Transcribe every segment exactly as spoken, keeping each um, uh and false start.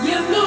Thank you.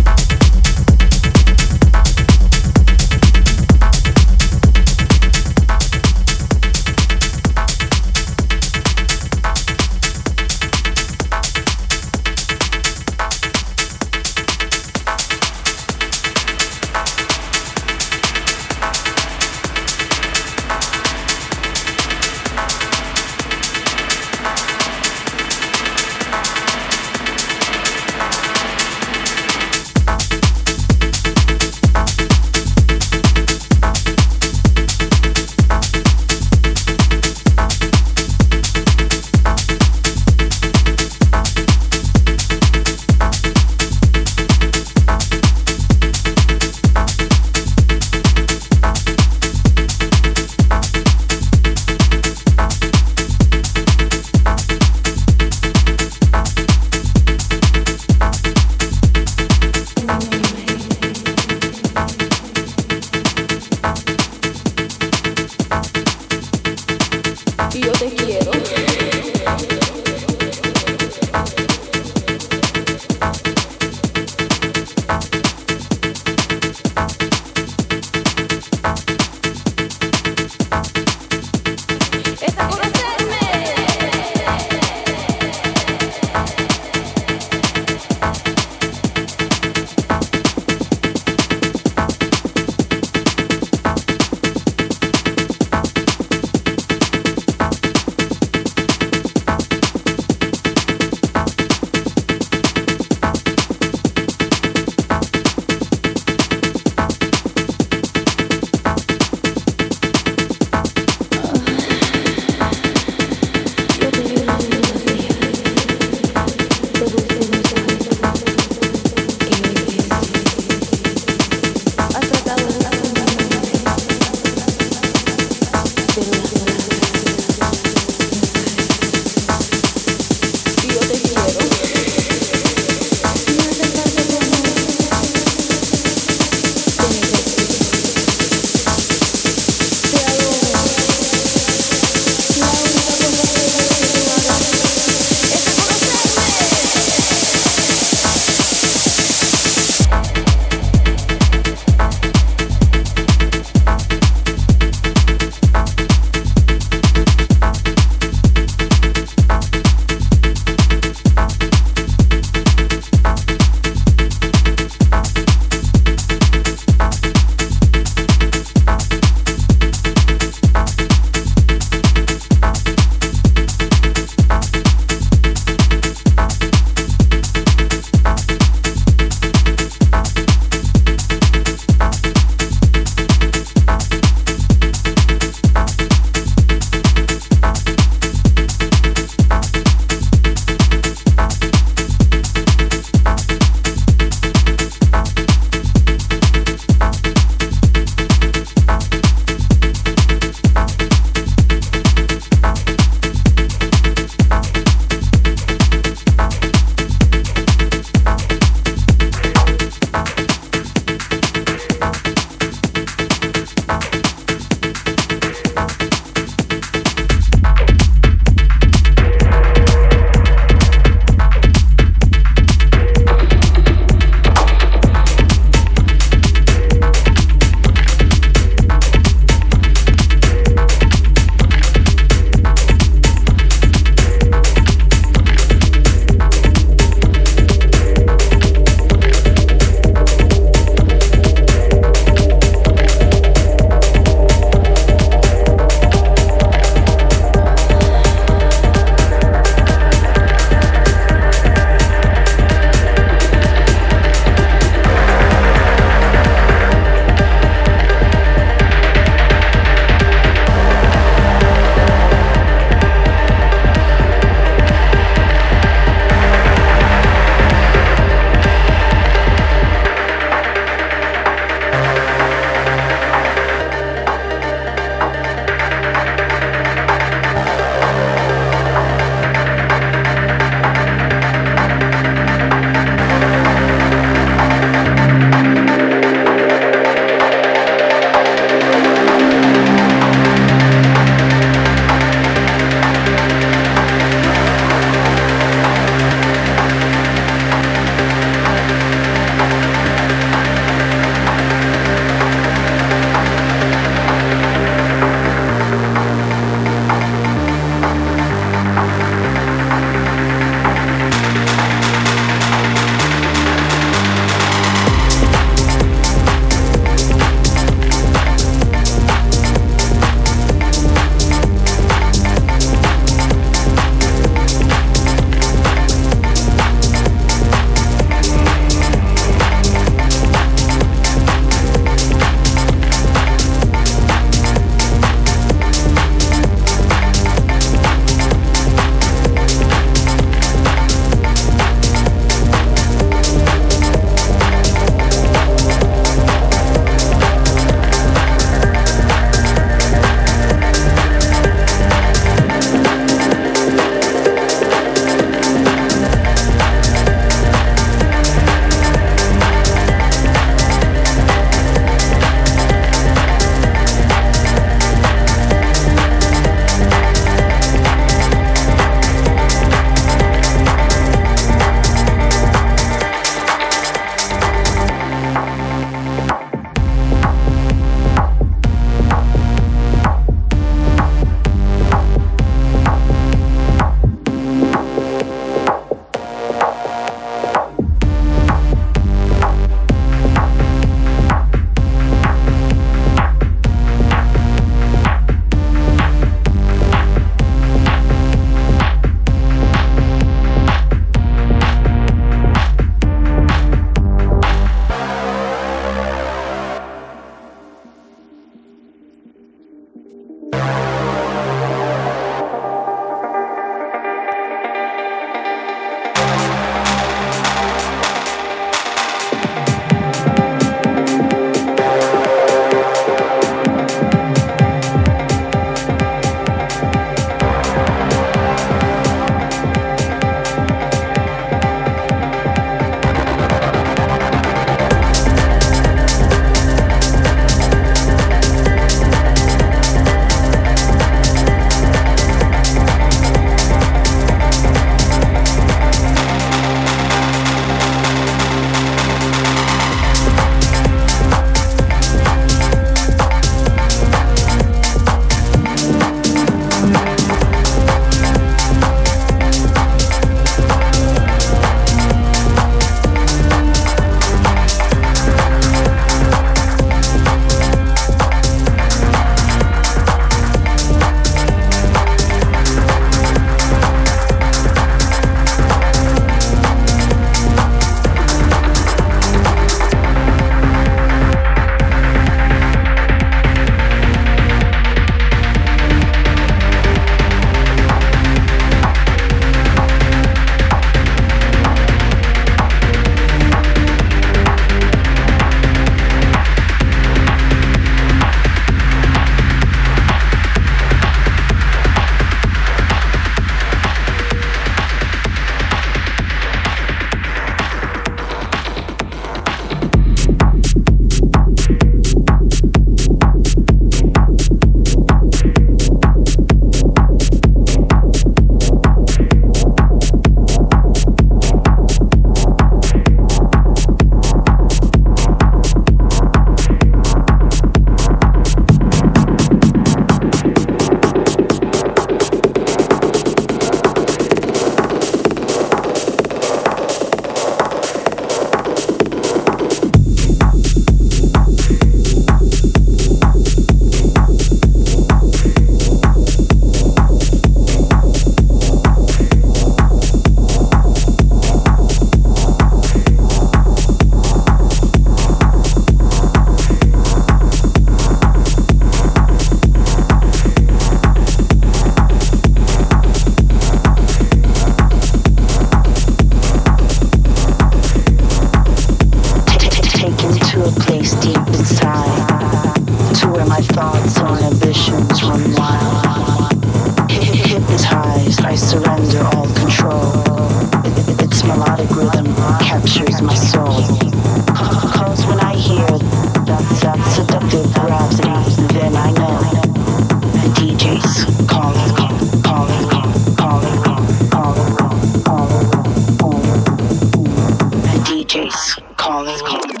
D Js calling me.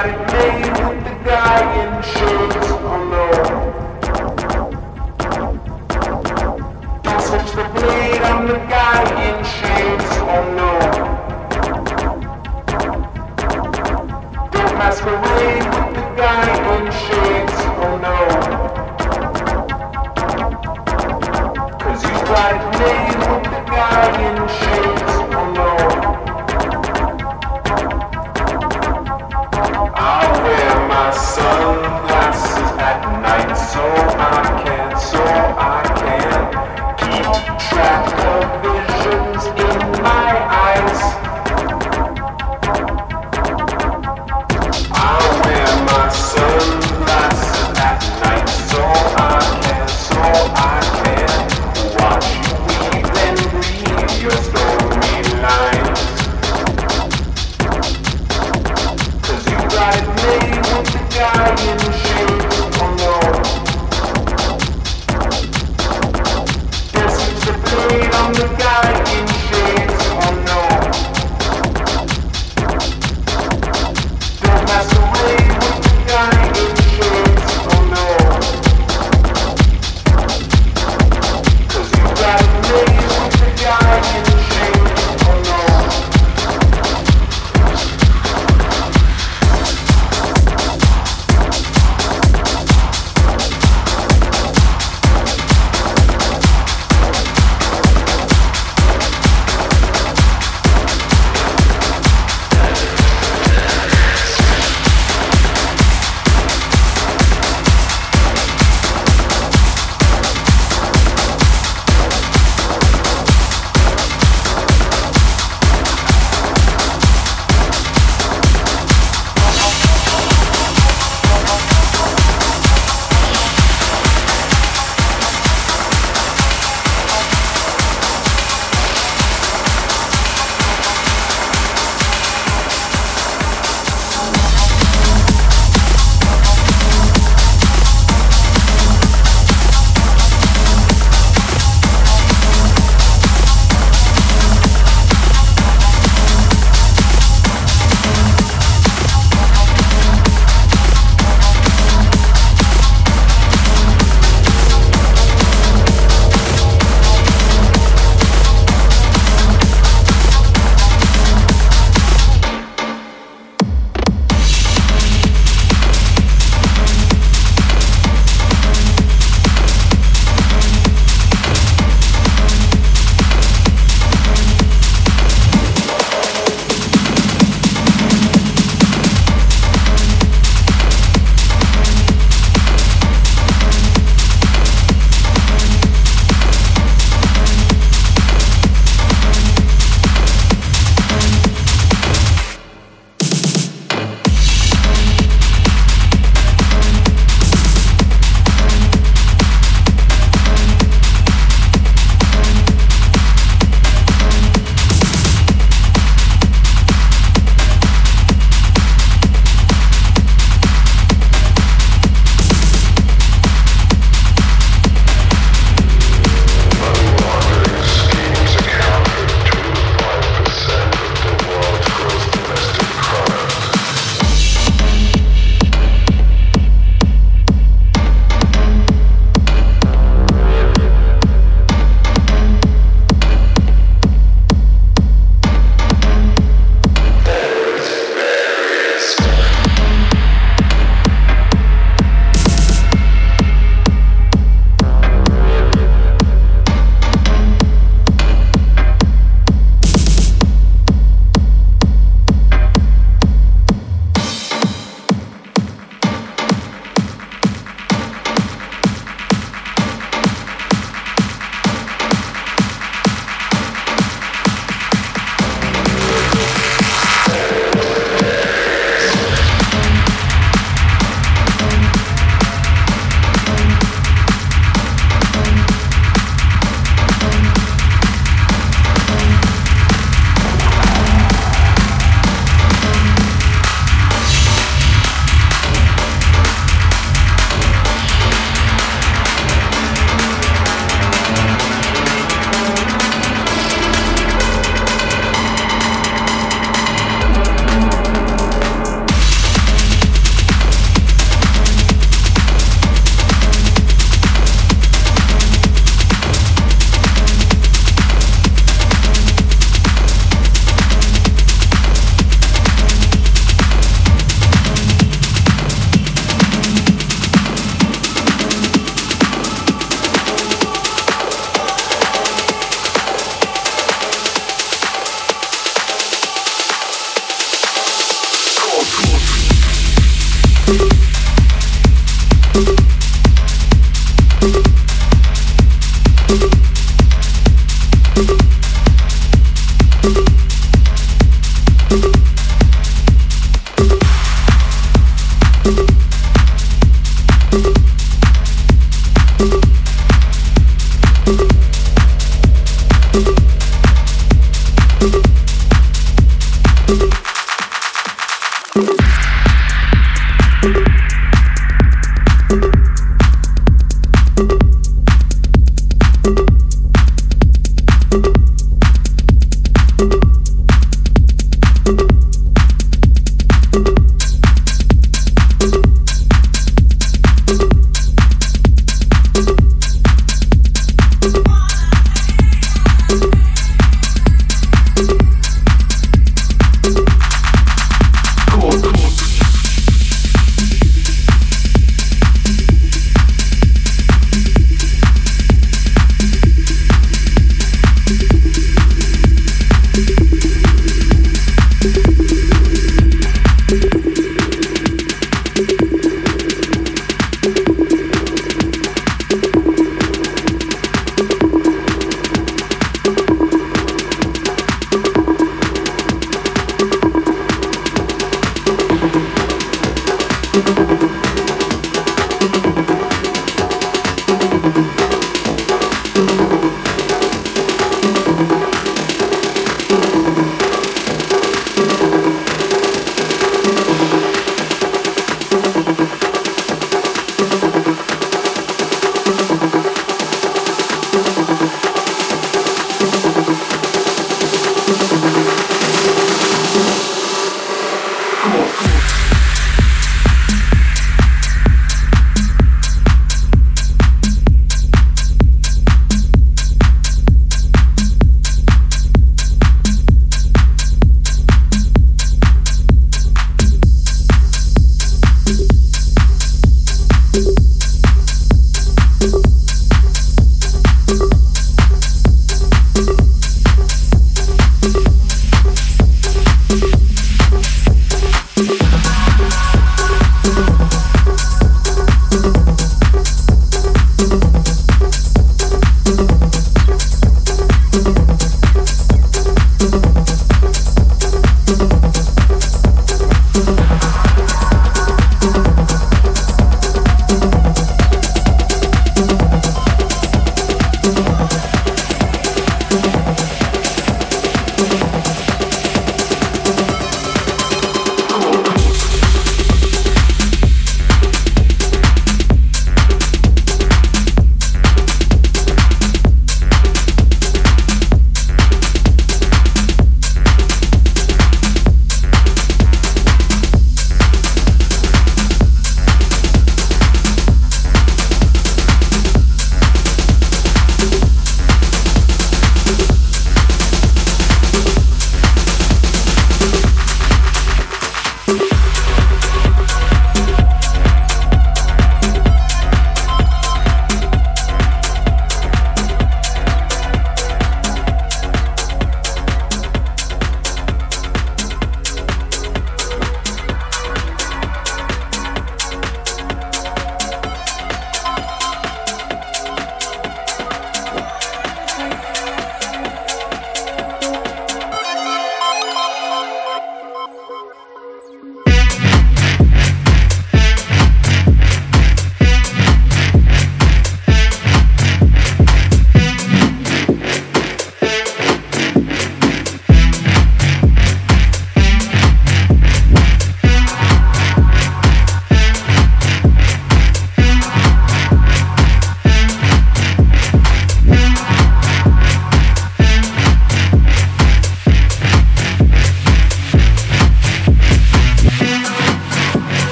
got it made with the dying shades. Oh no, don't switch the blade, I'm the guy in shades. Oh no, don't masquerade with the guy in shades. Oh no, cause you got it made with the guy in shades. Oh no. Sunglasses at night, so I can, so I can keep track of visions in my eyes. I wear my sunglasses at night, so I can, so I can watch you weave and read your story.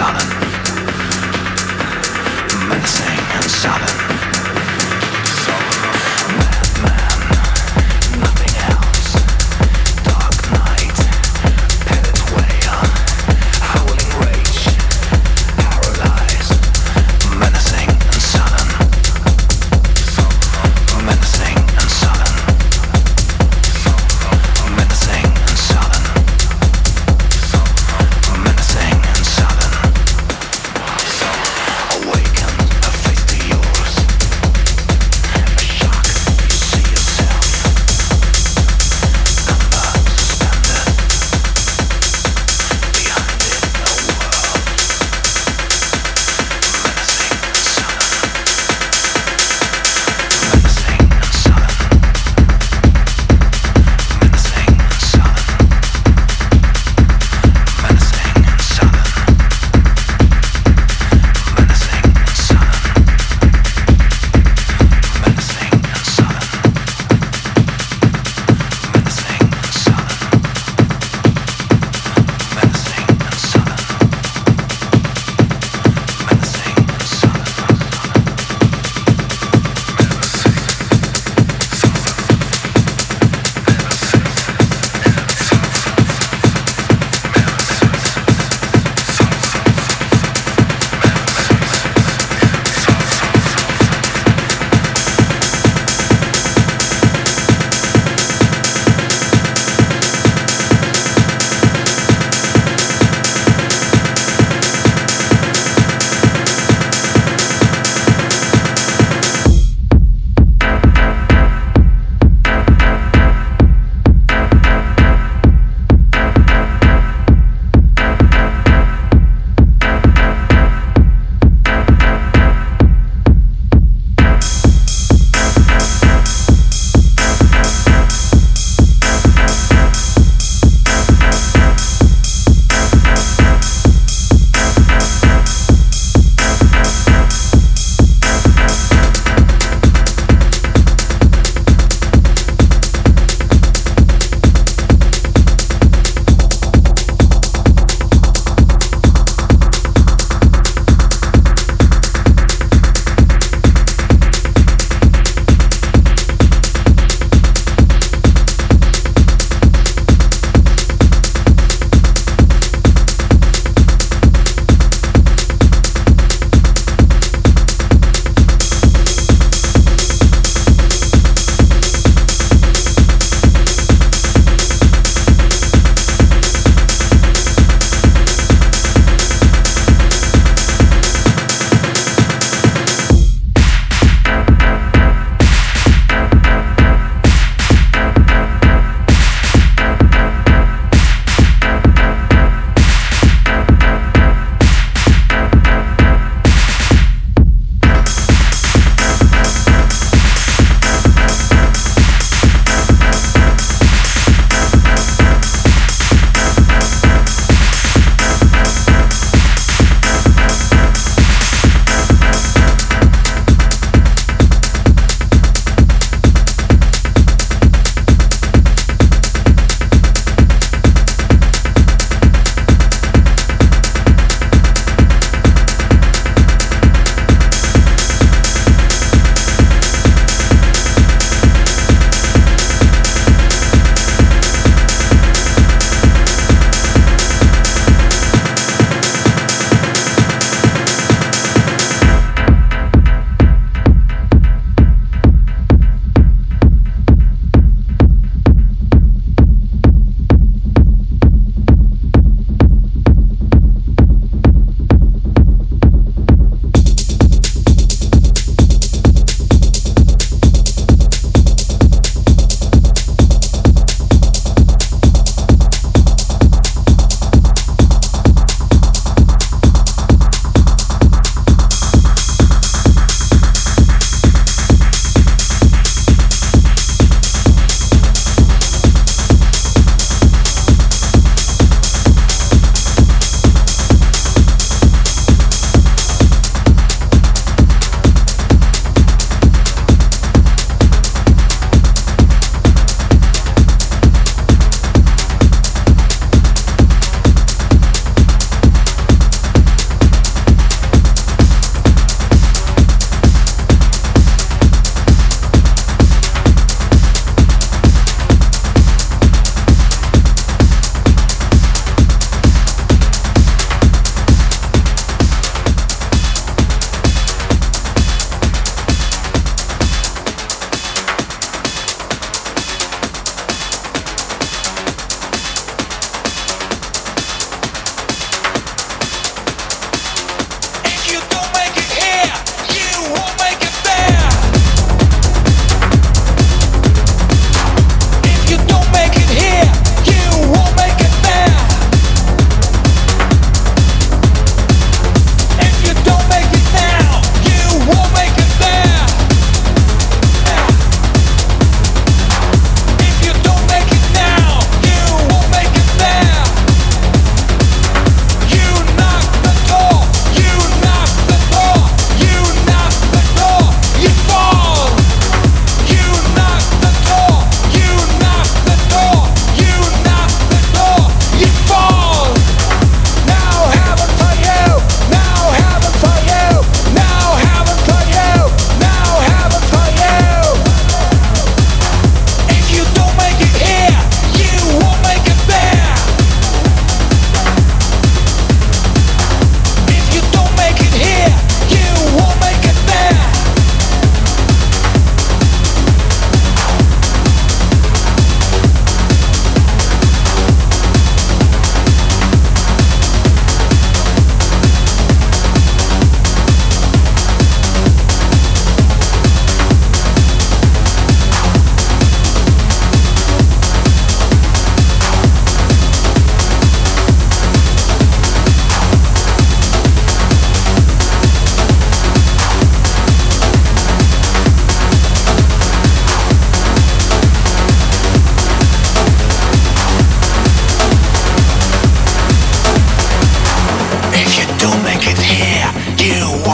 sullen, menacing and sullen.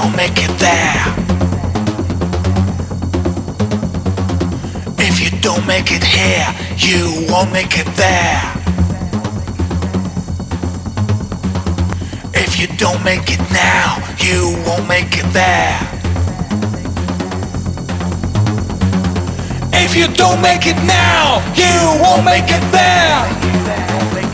I'll make it there. If you don't make it here, you won't make it there. If you don't make it now, you won't make it there. If you don't make it now, you won't make it there.